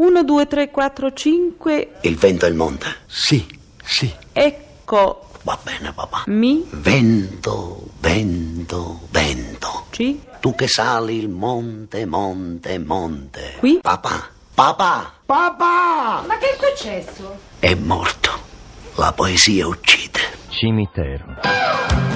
1, 2, 3, 4, 5... Il vento è il monte? Sì, sì. Ecco. Va bene, papà. Mi. Vento, vento, vento. Ci. Tu che sali il monte, monte, monte. Qui. Papà, papà, papà! Ma che è successo? È morto. La poesia uccide. Cimitero.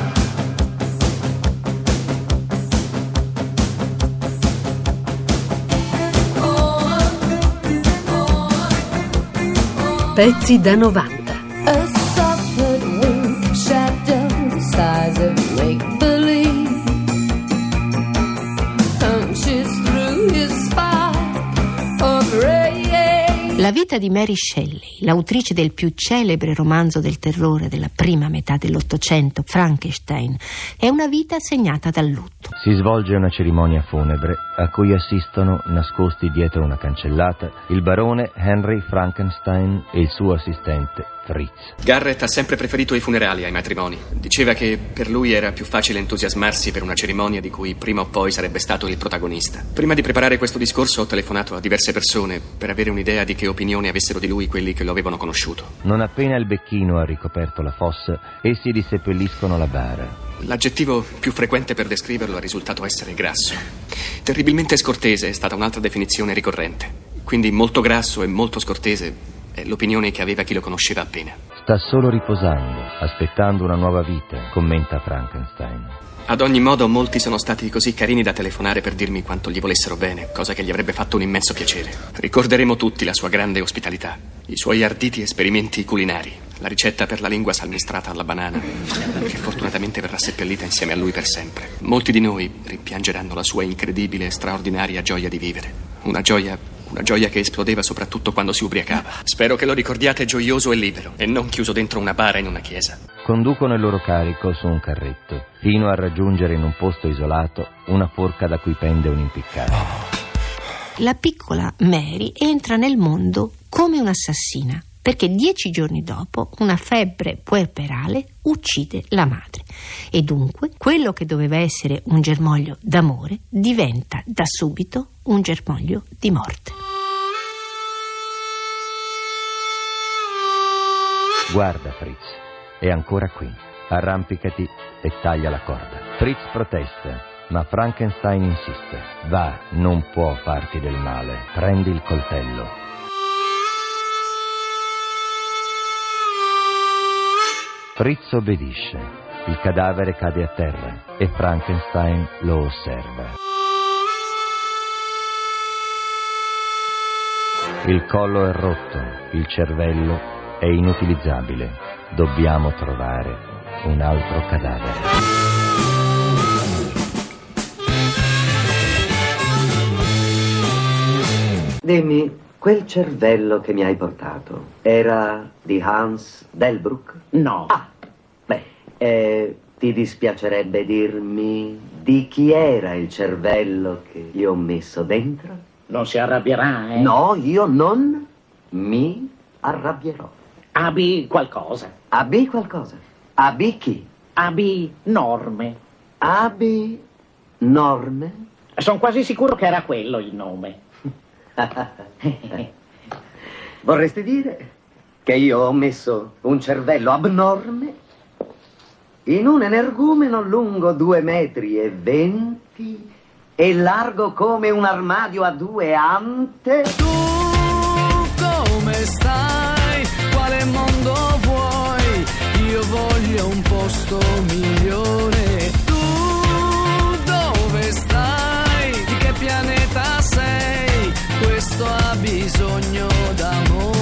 Pezzi da 90. La vita di Mary Shelley, l'autrice del più celebre romanzo del terrore della prima metà dell'Ottocento, Frankenstein, è una vita segnata dal lutto. Si svolge una cerimonia funebre a cui assistono, nascosti dietro una cancellata, il barone Henry Frankenstein e il suo assistente Fritz. Garrett ha sempre preferito i funerali ai matrimoni. Diceva che per lui era più facile entusiasmarsi per una cerimonia di cui prima o poi sarebbe stato il protagonista. Prima di preparare questo discorso ho telefonato a diverse persone per avere un'idea di che opinione avessero di lui quelli che lo avevano conosciuto. Non appena il becchino ha ricoperto la fossa, essi disseppelliscono la bara. L'aggettivo più frequente per descriverlo è risultato essere grasso. Terribilmente scortese è stata un'altra definizione ricorrente. Quindi molto grasso e molto scortese è l'opinione che aveva chi lo conosceva appena. Sta solo riposando, aspettando una nuova vita, commenta Frankenstein. Ad ogni modo, molti sono stati così carini da telefonare per dirmi quanto gli volessero bene, cosa che gli avrebbe fatto un immenso piacere. Ricorderemo tutti la sua grande ospitalità, i suoi arditi esperimenti culinari, la ricetta per la lingua salmistrata alla banana, che fortunatamente verrà seppellita insieme a lui per sempre. Molti di noi rimpiangeranno la sua incredibile e straordinaria gioia di vivere. Una gioia che esplodeva soprattutto quando si ubriacava. Spero che lo ricordiate gioioso e libero, e non chiuso dentro una bara in una chiesa. Conducono il loro carico su un carretto, fino a raggiungere in un posto isolato una forca da cui pende un impiccato. La piccola Mary entra nel mondo come un'assassina, perché 10 giorni dopo una febbre puerperale uccide la madre. E dunque, quello che doveva essere un germoglio d'amore diventa da subito un germoglio di morte. Guarda, Fritz, è ancora qui. Arrampicati e taglia la corda. Fritz protesta, ma Frankenstein insiste. Va, non può farti del male. Prendi il coltello. Fritz obbedisce. Il cadavere cade a terra e Frankenstein lo osserva. Il collo è rotto, il cervello è inutilizzabile. Dobbiamo trovare un altro cadavere. Dimmi, quel cervello che mi hai portato era di Hans Delbruck? No. Ah, beh, ti dispiacerebbe dirmi di chi era il cervello che gli ho messo dentro? Non si arrabbierà, eh? No, io non mi arrabbierò. Abbi qualcosa. Abbi qualcosa? Abbi chi? Abbi norme. Abbi norme? Sono quasi sicuro che era quello il nome. Vorresti dire che io ho messo un cervello abnorme in un energumeno lungo 2,20 metri... e largo come un armadio a 2 ante. Tu come stai? Quale mondo vuoi? Io voglio un posto migliore. Tu dove stai? Di che pianeta sei? Questo ha bisogno d'amore.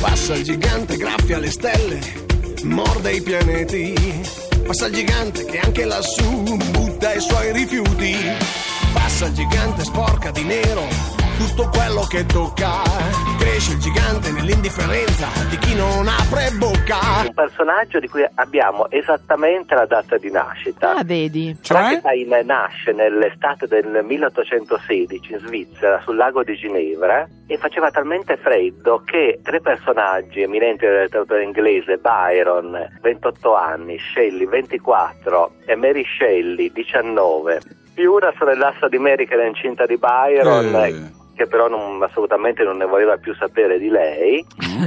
Passa il gigante, graffia le stelle, morde i pianeti. Passa il gigante che anche lassù butta i suoi rifiuti. Passa il gigante, sporca di nero Tutto quello che tocca, cresce il gigante nell'indifferenza di chi non apre bocca. Un personaggio di cui abbiamo esattamente la data di nascita. Ah, vedi. Cioè? Frankenstein nasce nell'estate del 1816 in Svizzera, sul lago di Ginevra, e faceva talmente freddo che tre personaggi eminenti della letteratura inglese, Byron, 28 anni, Shelley, 24, e Mary Shelley, 19, più una sorellassa di Mary che era incinta di Byron, che però assolutamente non ne voleva più sapere di lei,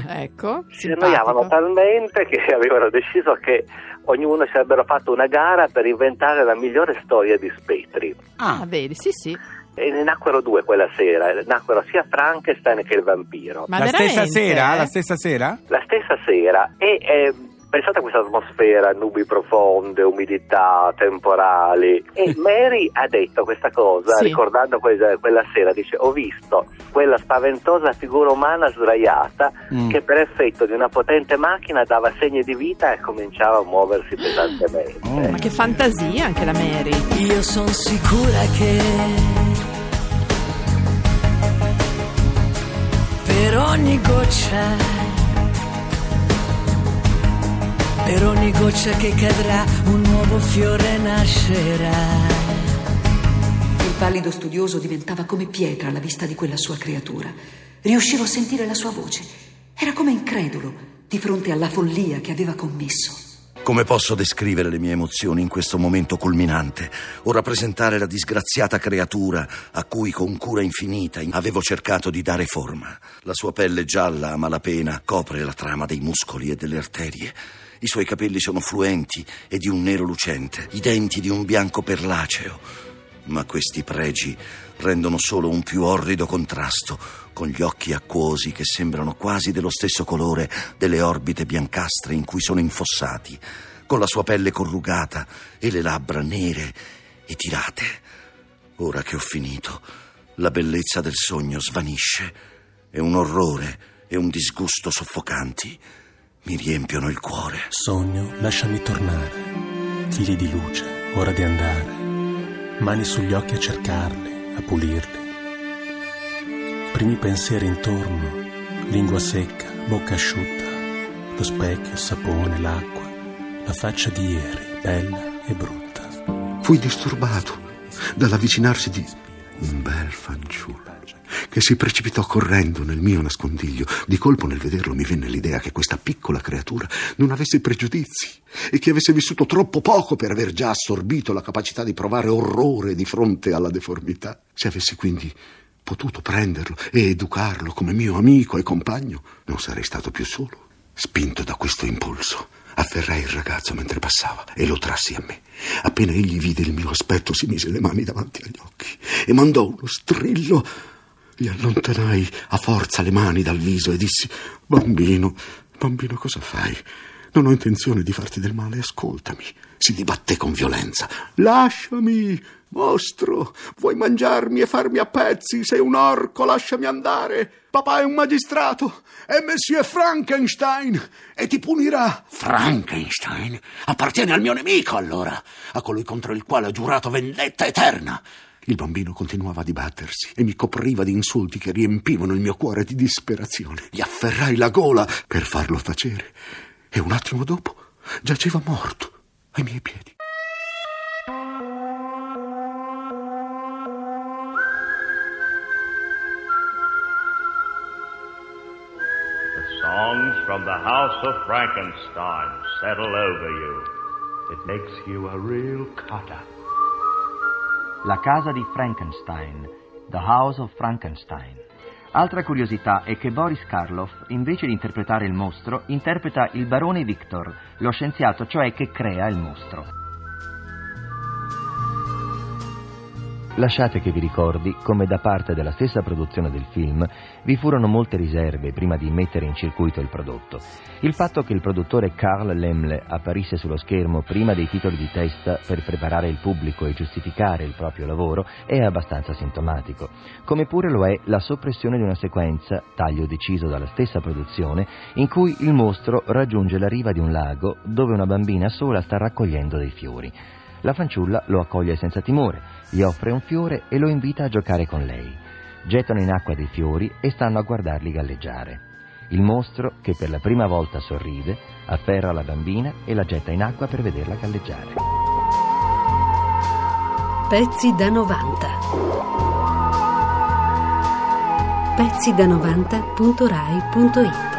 ecco, si annoiavano talmente che avevano deciso che ognuno si sarebbero fatto una gara per inventare la migliore storia di spettri. Ah, vedi, sì sì. E ne nacquero due quella sera, nacquero sia Frankenstein che il vampiro. Ma la stessa sera? La stessa sera? La stessa sera. E pensate a questa atmosfera, nubi profonde, umidità, temporali. E Mary ha detto questa cosa, sì, ricordando quella sera, dice: ho visto quella spaventosa figura umana sdraiata che per effetto di una potente macchina dava segni di vita e cominciava a muoversi pesantemente. Oh, ma che fantasia anche la Mary. Io sono sicura che per ogni goccia, per ogni goccia che cadrà, un nuovo fiore nascerà. Il pallido studioso diventava come pietra alla vista di quella sua creatura. Riuscivo a sentire la sua voce. Era come incredulo di fronte alla follia che aveva commesso. Come posso descrivere le mie emozioni in questo momento culminante, o rappresentare la disgraziata creatura a cui con cura infinita avevo cercato di dare forma? La sua pelle gialla a malapena copre la trama dei muscoli e delle arterie. I suoi capelli sono fluenti e di un nero lucente, i denti di un bianco perlaceo, ma questi pregi rendono solo un più orrido contrasto con gli occhi acquosi che sembrano quasi dello stesso colore delle orbite biancastre in cui sono infossati, con la sua pelle corrugata e le labbra nere e tirate. Ora che ho finito, la bellezza del sogno svanisce e un orrore e un disgusto soffocanti mi riempiono il cuore. Sogno, lasciami tornare, fili di luce, ora di andare, mani sugli occhi a cercarli, a pulirli, primi pensieri intorno, lingua secca, bocca asciutta, lo specchio, il sapone, l'acqua, la faccia di ieri, bella e brutta. Fui disturbato dall'avvicinarsi di un bel fanciullo che si precipitò correndo nel mio nascondiglio. Di colpo, nel vederlo, mi venne l'idea che questa piccola creatura non avesse pregiudizi e che avesse vissuto troppo poco per aver già assorbito la capacità di provare orrore di fronte alla deformità. Se avessi quindi potuto prenderlo e educarlo come mio amico e compagno, non sarei stato più solo. Spinto da questo impulso, afferrai il ragazzo mentre passava e lo trassi a me. Appena egli vide il mio aspetto, si mise le mani davanti agli occhi e mandò uno strillo. Gli allontanai a forza le mani dal viso e dissi: Bambino, cosa fai? Non ho intenzione di farti del male, ascoltami. Si dibatté con violenza. Lasciami, mostro, vuoi mangiarmi e farmi a pezzi? Sei un orco, lasciami andare. Papà è un magistrato, è Monsieur Frankenstein e ti punirà. Frankenstein appartiene al mio nemico, allora, a colui contro il quale ho giurato vendetta eterna. Il bambino continuava a dibattersi e mi copriva di insulti che riempivano il mio cuore di disperazione. Gli afferrai la gola per farlo tacere e un attimo dopo giaceva morto ai miei piedi. The songs from the house of Frankenstein settle over you. It makes you a real cutter. La casa di Frankenstein, The House of Frankenstein. Altra curiosità è che Boris Karloff, invece di interpretare il mostro, interpreta il barone Victor, lo scienziato cioè che crea il mostro. Lasciate che vi ricordi come da parte della stessa produzione del film vi furono molte riserve prima di mettere in circuito il prodotto. Il fatto che il produttore Carl Lemmle apparisse sullo schermo prima dei titoli di testa per preparare il pubblico e giustificare il proprio lavoro è abbastanza sintomatico, come pure lo è la soppressione di una sequenza, taglio deciso dalla stessa produzione, in cui il mostro raggiunge la riva di un lago dove una bambina sola sta raccogliendo dei fiori. La fanciulla lo accoglie senza timore, gli offre un fiore e lo invita a giocare con lei. gettano in acqua dei fiori e stanno a guardarli galleggiare. Il mostro, che per la prima volta sorride, afferra la bambina e la getta in acqua per vederla galleggiare. Pezzi da 90. Pezzi da 90.rai.it